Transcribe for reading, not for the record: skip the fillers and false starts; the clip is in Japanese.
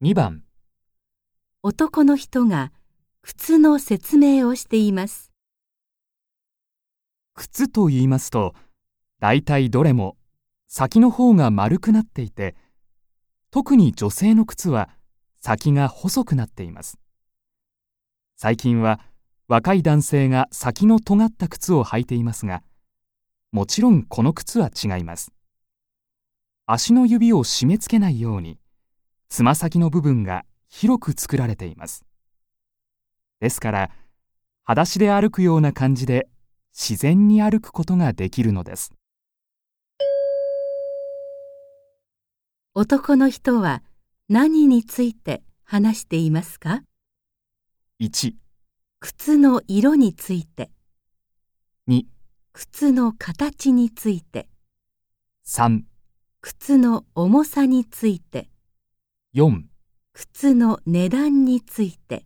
2番、男の人が靴の説明をしています。靴と言いますと、だいたいどれも先の方が丸くなっていて、特に女性の靴は先が細くなっています。最近は若い男性が先の尖った靴を履いていますが、もちろんこの靴は違います。足の指を締め付けないように、つま先の部分が広く作られています。ですから、裸足で歩くような感じで自然に歩くことができるのです。男の人は何について話していますか？ 1、靴の色について。 2、靴の形について。 3、靴の重さについて。 4、靴の値段について。